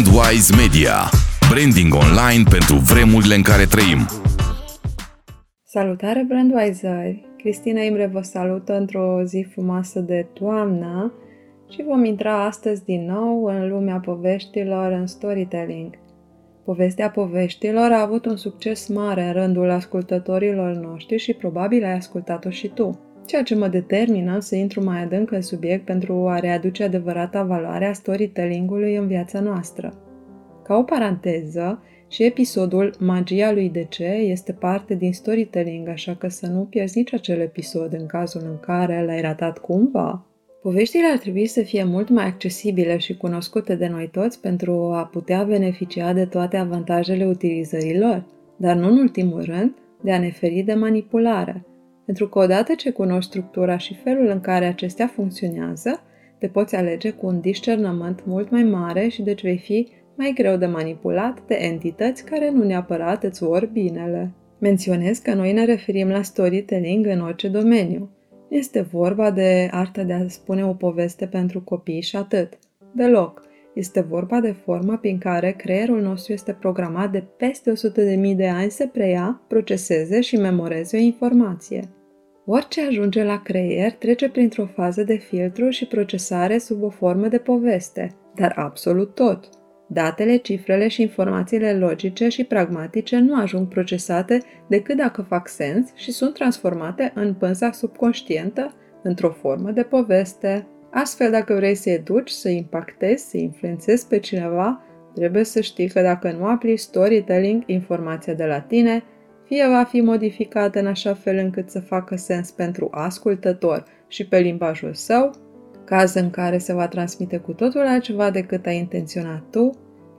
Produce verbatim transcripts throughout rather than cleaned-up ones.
Brandwise Media. Branding online pentru vremurile în care trăim. Salutare, Brandwise-ari! Cristina Imbre vă salută într-o zi frumoasă de toamnă și vom intra astăzi din nou în lumea poveștilor în storytelling. Povestea poveștilor a avut un succes mare în rândul ascultătorilor noștri și probabil ai ascultat-o și tu. Ceea ce mă determină să intru mai adânc în subiect pentru a readuce adevărata valoare a storytelling-ului în viața noastră. Ca o paranteză, și episodul Magia lui Dece este parte din storytelling, așa că să nu pierzi nici acel episod în cazul în care l-ai ratat cumva. Poveștile ar trebui să fie mult mai accesibile și cunoscute de noi toți pentru a putea beneficia de toate avantajele utilizării lor, dar nu în ultimul rând de a ne feri de manipulare. Pentru că odată ce cunoști structura și felul în care acestea funcționează, te poți alege cu un discernământ mult mai mare și deci vei fi mai greu de manipulat de entități care nu neapărat îți vor binele. Menționez că noi ne referim la storytelling în orice domeniu. Este vorba de arta de a spune o poveste pentru copii și atât. Deloc. Este vorba de forma prin care creierul nostru este programat de peste o sută de mii de ani să preia, proceseze și memoreze o informație. Orice ajunge la creier trece printr-o fază de filtru și procesare sub o formă de poveste, dar absolut tot. Datele, cifrele și informațiile logice și pragmatice nu ajung procesate decât dacă fac sens și sunt transformate în pânza subconștientă într-o formă de poveste. Astfel, dacă vrei să educi, să impactezi, să influențezi pe cineva, trebuie să știi că dacă nu aplici storytelling, informația de la tine fie va fi modificată în așa fel încât să facă sens pentru ascultător și pe limbajul său, caz în care se va transmite cu totul altceva decât ai intenționat tu,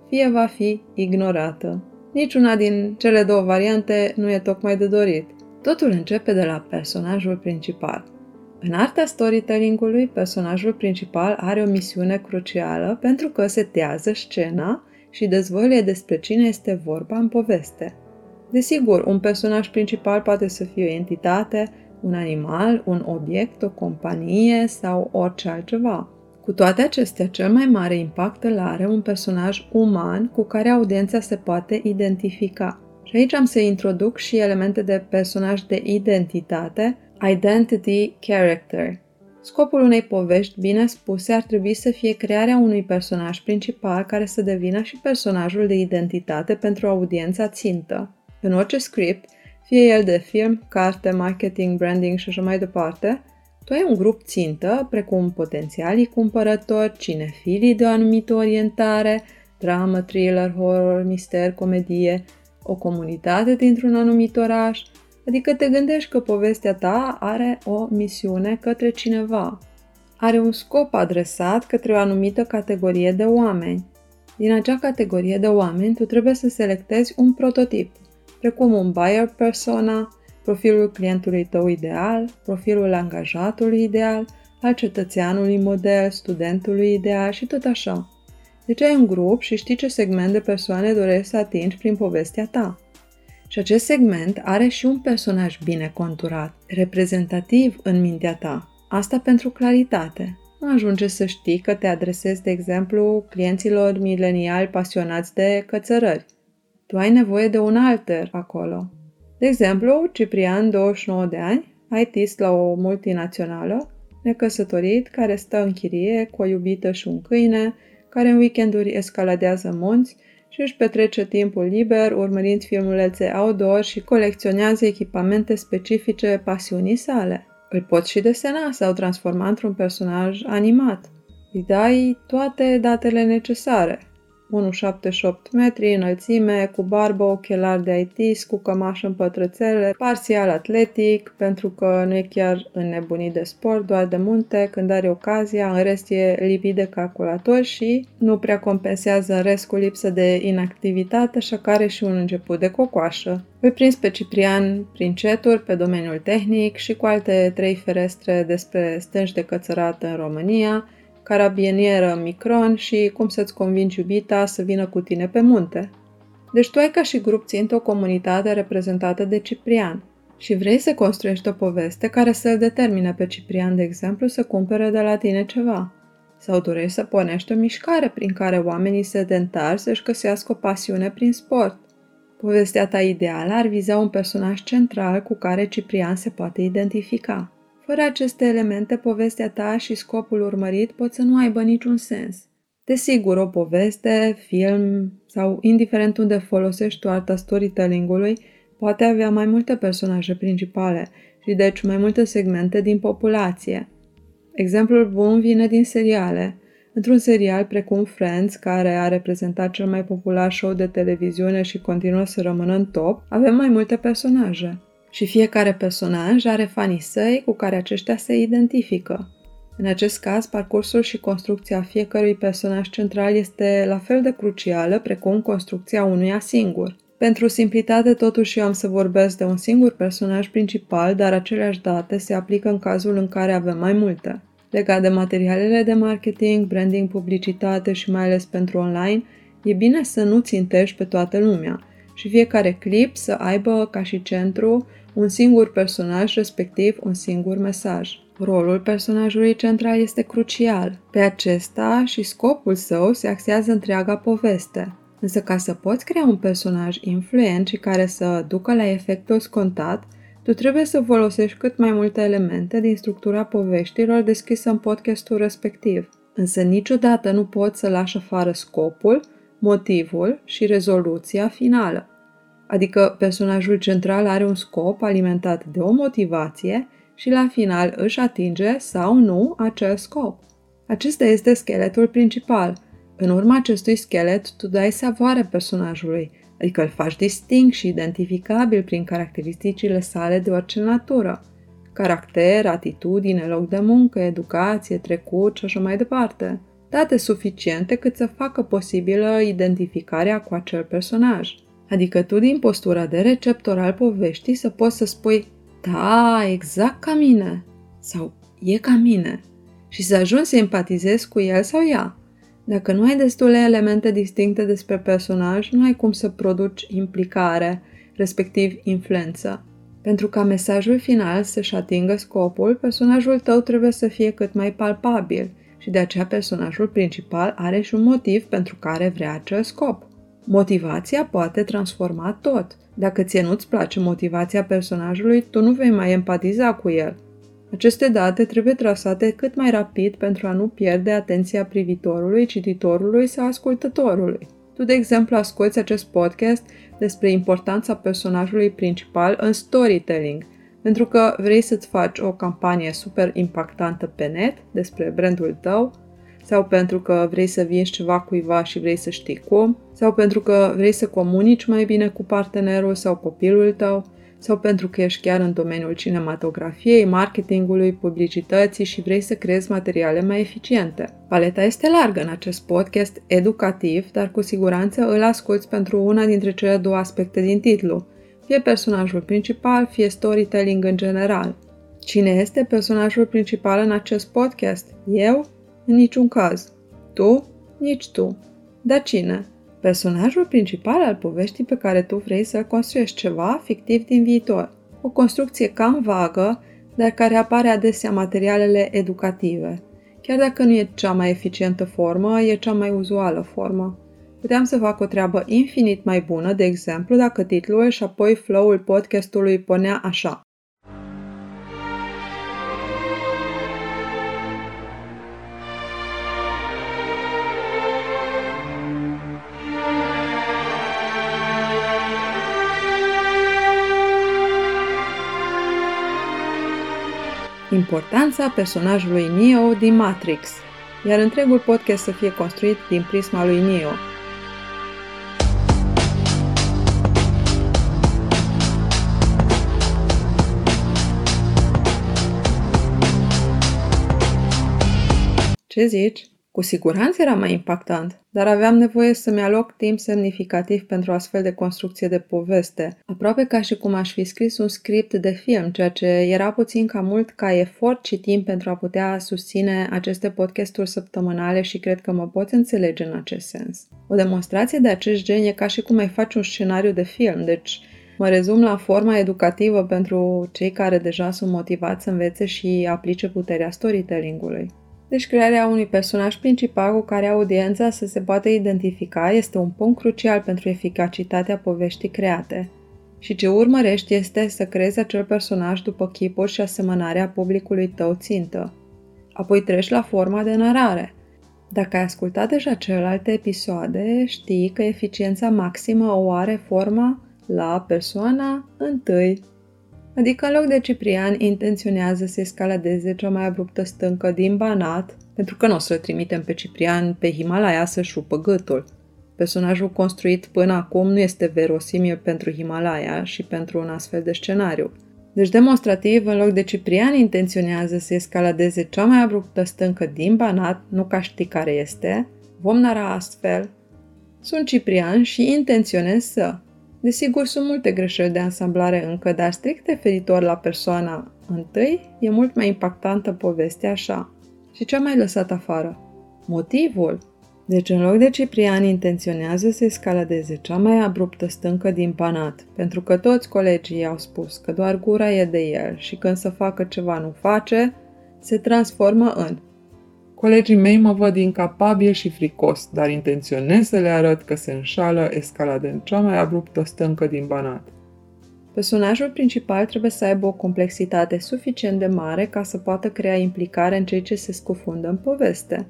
fie va fi ignorată. Niciuna din cele două variante nu e tocmai de dorit. Totul începe de la personajul principal. În arta storytelling-ului, personajul principal are o misiune crucială pentru că setează scena și dezvăluie despre cine este vorba în poveste. Desigur, un personaj principal poate să fie o entitate, un animal, un obiect, o companie sau orice altceva. Cu toate acestea, cel mai mare impact îl are un personaj uman cu care audiența se poate identifica. Și aici am să introduc și elemente de personaj de identitate, identity character. Scopul unei povești bine spuse ar trebui să fie crearea unui personaj principal care să devină și personajul de identitate pentru audiența țintă. În orice script, fie el de film, carte, marketing, branding și așa mai departe, tu ai un grup țintă, precum potențialii cumpărători, cinefilii de o anumită orientare, dramă, thriller, horror, mister, comedie, o comunitate dintr-un anumit oraș, adică te gândești că povestea ta are o misiune către cineva, are un scop adresat către o anumită categorie de oameni. Din acea categorie de oameni, tu trebuie să selectezi un prototip, precum un buyer persona, profilul clientului tău ideal, profilul angajatului ideal, al cetățeanului model, studentului ideal și tot așa. Deci ai un grup și știi ce segment de persoane dorești să atingi prin povestea ta. Și acest segment are și un personaj bine conturat, reprezentativ în mintea ta. Asta pentru claritate. Nu ajunge să știi că te adresezi, de exemplu, clienților mileniali pasionați de cățărări. Tu ai nevoie de un alter acolo. De exemplu, Ciprian, douăzeci și nouă de ani, I T-ist la o multinațională, necăsătorit, care stă în chirie cu o iubită și un câine, care în weekenduri escaladează monți și își petrece timpul liber urmărind filmulețe outdoor și colecționează echipamente specifice pasiunii sale. Îl poți și desena sau transforma într-un personaj animat. Îi dai toate datele necesare. unu virgulă șaptezeci și opt metri înălțime, cu barbă, ochelari de I T, cu cămașă în pătrățele, parțial atletic, pentru că nu e chiar înnebunit de sport, doar de munte, când are ocazia, în rest e lipit de calculator și nu prea compensează în rest cu lipsă de inactivitate, așa că are și un început de cocoașă. Îl prins pe Ciprian prin ceturi, pe domeniul tehnic și cu alte trei ferestre despre stânci de cățărat în România, carabinieră micron și cum să-ți convingi iubita să vină cu tine pe munte. Deci tu ai ca și grup țintă o comunitate reprezentată de Ciprian și vrei să construiești o poveste care să-l determine pe Ciprian, de exemplu, să cumpere de la tine ceva. sau dorești să pornești o mișcare prin care oamenii sedentari să-și găsească o pasiune prin sport. Povestea ta ideală ar viza un personaj central cu care Ciprian se poate identifica. Fără aceste elemente, povestea ta și scopul urmărit pot să nu aibă niciun sens. Desigur, o poveste, film sau, indiferent unde folosești tu arta storytelling-ului, poate avea mai multe personaje principale și deci mai multe segmente din populație. Exemplul bun vine din seriale. Într-un serial precum Friends, care a reprezentat cel mai popular show de televiziune și continuă să rămână în top, avem mai multe personaje. Și fiecare personaj are fanii săi cu care aceștia se identifică. În acest caz, parcursul și construcția fiecărui personaj central este la fel de crucială precum construcția unuia singur. Pentru simplitate, totuși, eu am să vorbesc de un singur personaj principal, dar aceleași date se aplică în cazul în care avem mai multe. Legat de materialele de marketing, branding, publicitate și mai ales pentru online, e bine să nu țintești pe toată lumea și fiecare clip să aibă ca și centru un singur personaj, respectiv un singur mesaj. Rolul personajului central este crucial. Pe acesta și scopul său se axează întreaga poveste. Însă ca să poți crea un personaj influent și care să ducă la efectul scontat, tu trebuie să folosești cât mai multe elemente din structura poveștilor deschisă în podcastul respectiv. Însă niciodată nu poți să lași afară scopul, motivul și rezoluția finală. Adică personajul central are un scop alimentat de o motivație și la final își atinge sau nu acel scop. Acesta este scheletul principal. În urma acestui schelet, tu dai savoare personajului, adică îl faci distinct și identificabil prin caracteristicile sale de orice natură. Caracter, atitudine, loc de muncă, educație, trecut și așa mai departe. Date suficiente cât să facă posibilă identificarea cu acel personaj. Adică tu, din postura de receptor al poveștii, să poți să spui "Da, exact ca mine!" sau "E ca mine!" și să ajungi să empatizezi cu el sau ea. Dacă nu ai destule elemente distincte despre personaj, nu ai cum să produci implicare, respectiv influență. Pentru ca mesajul final să-și atingă scopul, personajul tău trebuie să fie cât mai palpabil și de aceea personajul principal are și un motiv pentru care vrea acel scop. Motivația poate transforma tot. Dacă ție nu-ți place motivația personajului, tu nu vei mai empatiza cu el. Aceste date trebuie trasate cât mai rapid pentru a nu pierde atenția privitorului, cititorului sau ascultătorului. Tu, de exemplu, asculți acest podcast despre importanța personajului principal în storytelling, pentru că vrei să-ți faci o campanie super impactantă pe net despre brandul tău, sau pentru că vrei să vinzi ceva cuiva și vrei să știi cum, sau pentru că vrei să comunici mai bine cu partenerul sau copilul tău, sau pentru că ești chiar în domeniul cinematografiei, marketingului, publicității și vrei să creezi materiale mai eficiente. Paleta este largă în acest podcast educativ, dar cu siguranță îl asculți pentru una dintre cele două aspecte din titlu, fie personajul principal, fie storytelling în general. Cine este personajul principal în acest podcast? Eu? În niciun caz. Tu? Nici tu. Dar cine? Personajul principal al poveștii pe care tu vrei să-l construiești ceva fictiv din viitor. O construcție cam vagă, dar care apare adesea în materialele educative. Chiar dacă nu e cea mai eficientă formă, e cea mai uzuală formă. Puteam să fac o treabă infinit mai bună, de exemplu, dacă titlul și apoi flow-ul podcastului punea așa. Importanța personajului Neo din Matrix, iar întregul podcast să fie construit din prisma lui Neo. Ce zici? Cu siguranță era mai impactant, dar aveam nevoie să-mi aloc timp semnificativ pentru astfel de construcție de poveste, aproape ca și cum aș fi scris un script de film, ceea ce era puțin cam mult ca efort și timp pentru a putea susține aceste podcasturi săptămânale și cred că mă poți înțelege în acest sens. O demonstrație de acest gen e ca și cum ai face un scenariu de film, deci mă rezum la forma educativă pentru cei care deja sunt motivați să învețe și aplice puterea storytelling-ului. Deci crearea unui personaj principal cu care audiența să se poată identifica este un punct crucial pentru eficacitatea poveștii create. Și ce urmărești este să creezi acel personaj după chipul și asemănarea publicului tău țintă. Apoi treci la forma de narare. Dacă ai ascultat deja celelalte episoade, știi că eficiența maximă o are forma la persoana întâi. Adică în loc de Ciprian intenționează să escaladeze cea mai abruptă stâncă din Banat, pentru că nu o să trimitem pe Ciprian pe Himalaya să-și rupă gâtul. Personajul construit până acum nu este verosimil pentru Himalaya și pentru un astfel de scenariu. Deci, demonstrativ, în loc de Ciprian intenționează să escaladeze cea mai abruptă stâncă din Banat, nu ca știi care este, vom nara astfel. Sunt Ciprian și intenționez să... Desigur, sunt multe greșeli de ansamblare încă, dar strict referitor la persoana întâi, e mult mai impactantă povestea așa. Și ce-a mai lăsat afară? Motivul? Deci, în loc de Ciprian intenționează să escaladeze cea mai abruptă stâncă din Banat, pentru că toți colegii i-au spus că doar gura e de el și când să facă ceva nu face, se transformă în... Colegii mei mă văd incapabil și fricos, dar intenționez să le arăt că se înșală escaladând cea mai abruptă stâncă din Banat. Personajul principal trebuie să aibă o complexitate suficient de mare ca să poată crea implicare în cei ce se scufundă în poveste.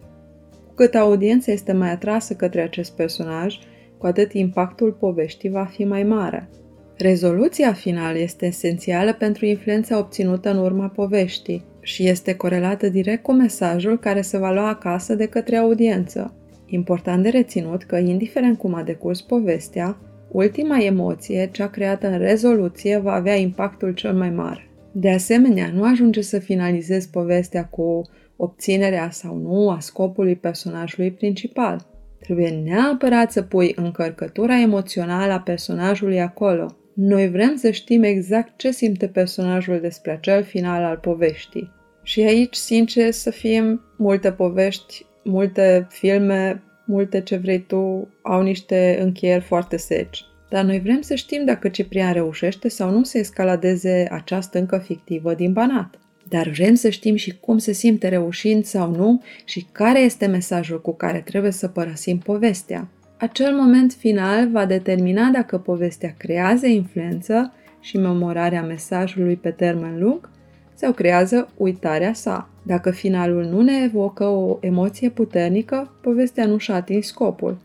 Cu cât audiența este mai atrasă către acest personaj, cu atât impactul poveștii va fi mai mare. Rezoluția finală este esențială pentru influența obținută în urma poveștii și este corelată direct cu mesajul care se va lua acasă de către audiență. Important de reținut că, indiferent cum a decurs povestea, ultima emoție, cea creată în rezoluție, va avea impactul cel mai mare. De asemenea, nu ajunge să finalizezi povestea cu obținerea sau nu a scopului personajului principal. Trebuie neapărat să pui încărcătura emoțională a personajului acolo. Noi vrem să știm exact ce simte personajul despre acel final al poveștii. Și aici, sincer, să fim, multe povești, multe filme, multe ce vrei tu, au niște încheieri foarte seci. Dar noi vrem să știm dacă Ciprian reușește sau nu să escaladeze această încă fictivă din Banat. Dar vrem să știm și cum se simte reușind sau nu și care este mesajul cu care trebuie să părăsim povestea. Acel moment final va determina dacă povestea creează influență și memorarea mesajului pe termen lung sau creează uitarea sa. Dacă finalul nu ne evocă o emoție puternică, povestea nu și-a atins scopul.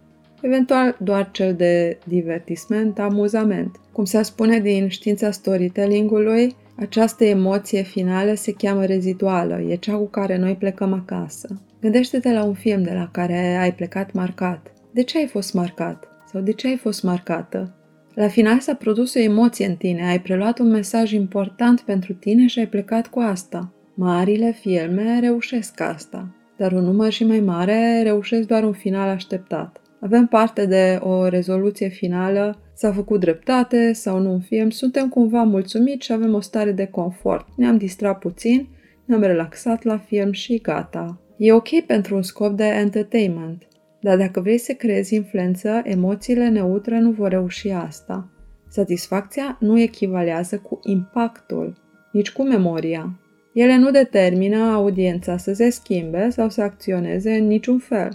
Eventual doar cel de divertisment, amuzament. Cum se spune din știința storytelling-ului, această emoție finală se cheamă reziduală, e cea cu care noi plecăm acasă. Gândește-te la un film de la care ai plecat marcat. De ce ai fost marcat? Sau de ce ai fost marcată? La final s-a produs o emoție în tine, ai preluat un mesaj important pentru tine și ai plecat cu asta. Marile filme reușesc asta, dar un număr și mai mare reușesc doar un final așteptat. Avem parte de o rezoluție finală, s-a făcut dreptate sau nu în film, suntem cumva mulțumiți și avem o stare de confort. Ne-am distrat puțin, ne-am relaxat la film și gata. E ok pentru un scop de entertainment. Dar dacă vrei să creezi influență, emoțiile neutre nu vor reuși asta. Satisfacția nu echivalează cu impactul, nici cu memoria. Ele nu determină audiența să se schimbe sau să acționeze în niciun fel.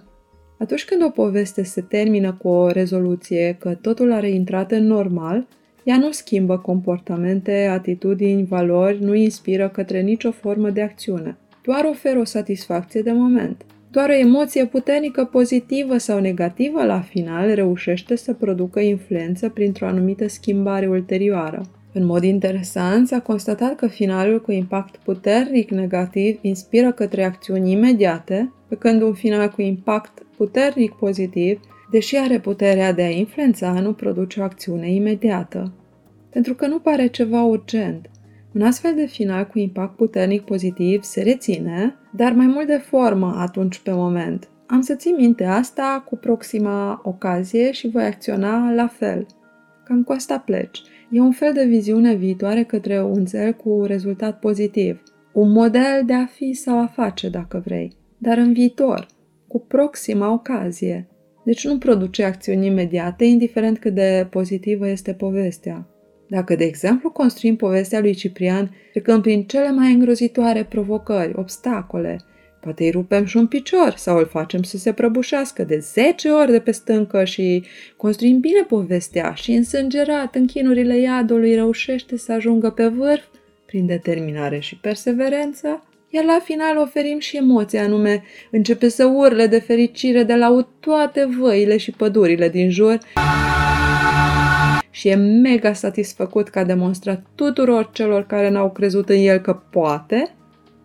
Atunci când o poveste se termină cu o rezoluție că totul a reintrat în normal, ea nu schimbă comportamente, atitudini, valori, nu inspiră către nicio formă de acțiune. Doar oferă o satisfacție de moment. Doar o emoție puternică, pozitivă sau negativă la final reușește să producă influență printr-o anumită schimbare ulterioară. În mod interesant, s-a constatat că finalul cu impact puternic negativ inspiră către acțiuni imediate, pe când un final cu impact puternic pozitiv, deși are puterea de a influența, nu produce o acțiune imediată. Pentru că nu pare ceva urgent. Un astfel de final cu impact puternic pozitiv se reține, dar mai mult de formă atunci pe moment. Am să țin minte asta cu proxima ocazie și voi acționa la fel. Cam cu asta pleci. E un fel de viziune viitoare către un țel cu rezultat pozitiv. Un model de a fi sau a face, dacă vrei. Dar în viitor, cu proxima ocazie. Deci nu produce acțiuni imediate, indiferent cât de pozitivă este povestea. Dacă, de exemplu, construim povestea lui Ciprian trecând prin cele mai îngrozitoare provocări, obstacole, Poate îi rupem și un picior sau îl facem să se prăbușească de zece ori de pe stâncă și construim bine povestea și însângerat în chinurile iadului reușește să ajungă pe vârf prin determinare și perseverență, iar la final oferim și emoția, anume începe să urle de fericire de la toate văile și pădurile din jur și e mega satisfăcut că a demonstrat tuturor celor care n-au crezut în el că poate.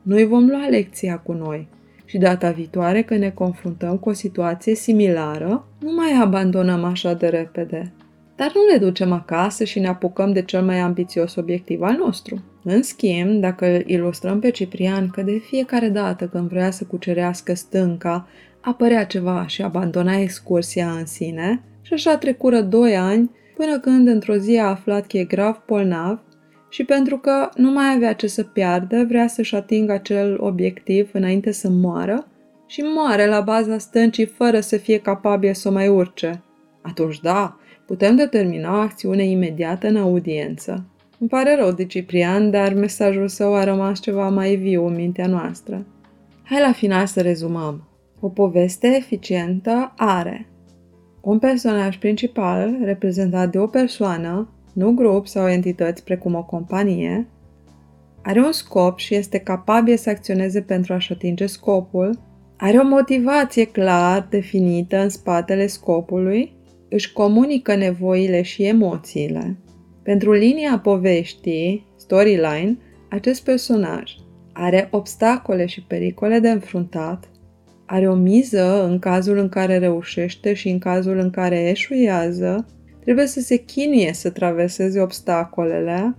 Noi vom lua lecția cu noi și data viitoare când ne confruntăm cu o situație similară, nu mai abandonăm așa de repede. Dar nu ne ducem acasă și ne apucăm de cel mai ambițios obiectiv al nostru. În schimb, dacă îl ilustrăm pe Ciprian că de fiecare dată când vrea să cucerească stânca, apărea ceva și abandona excursia în sine, și așa trecură doi ani până când într-o zi a aflat că e grav bolnav și pentru că nu mai avea ce să piardă, vrea să-și atingă acel obiectiv înainte să moară și moare la baza stâncii fără să fie capabil să o mai urce. Atunci da, putem determina acțiune imediată în audiență. Îmi pare rău de Ciprian, dar mesajul său a rămas ceva mai viu în mintea noastră. Hai la final să rezumăm. O poveste eficientă are un personaj principal reprezentat de o persoană, nu grup sau entități precum o companie, are un scop și este capabil să acționeze pentru a-și atinge scopul, are o motivație clar definită în spatele scopului, își comunică nevoile și emoțiile. Pentru linia poveștii, storyline, acest personaj are obstacole și pericole de înfruntat, are o miză în cazul în care reușește și în cazul în care eșuează, trebuie să se chinuie să traverseze obstacolele,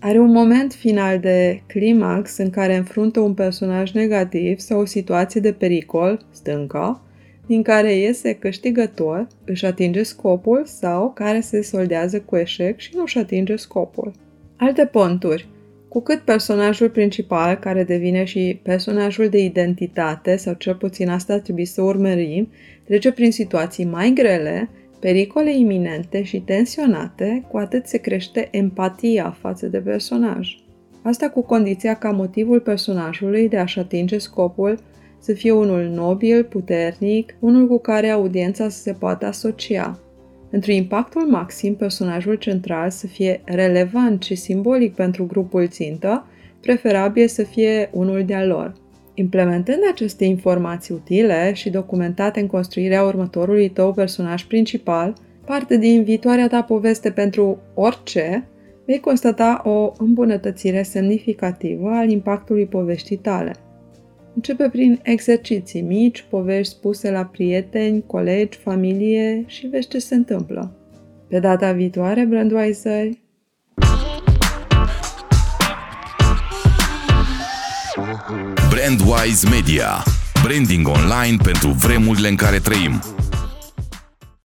are un moment final de climax în care înfruntă un personaj negativ sau o situație de pericol, stânca, din care iese câștigător, își atinge scopul sau care se soldează cu eșec și nu își atinge scopul. Alte ponturi. Cu cât personajul principal, care devine și personajul de identitate, sau cel puțin asta trebuie să urmărim, trece prin situații mai grele, pericole iminente și tensionate, cu atât se crește empatia față de personaj. Asta cu condiția ca motivul personajului de a-și atinge scopul să fie unul nobil, puternic, unul cu care audiența să se poată asocia. Pentru impactul maxim, personajul central să fie relevant și simbolic pentru grupul țintă, preferabil să fie unul de-al lor. Implementând aceste informații utile și documentate în construirea următorului tău personaj principal, parte din viitoarea ta poveste pentru orice, vei constata o îmbunătățire semnificativă al impactului poveștii tale. Începe prin exerciții mici, povești spuse la prieteni, colegi, familie și vezi ce se întâmplă. Pe data viitoare, Brandwise-ări! Brandwise Media. Branding online pentru vremurile în care trăim.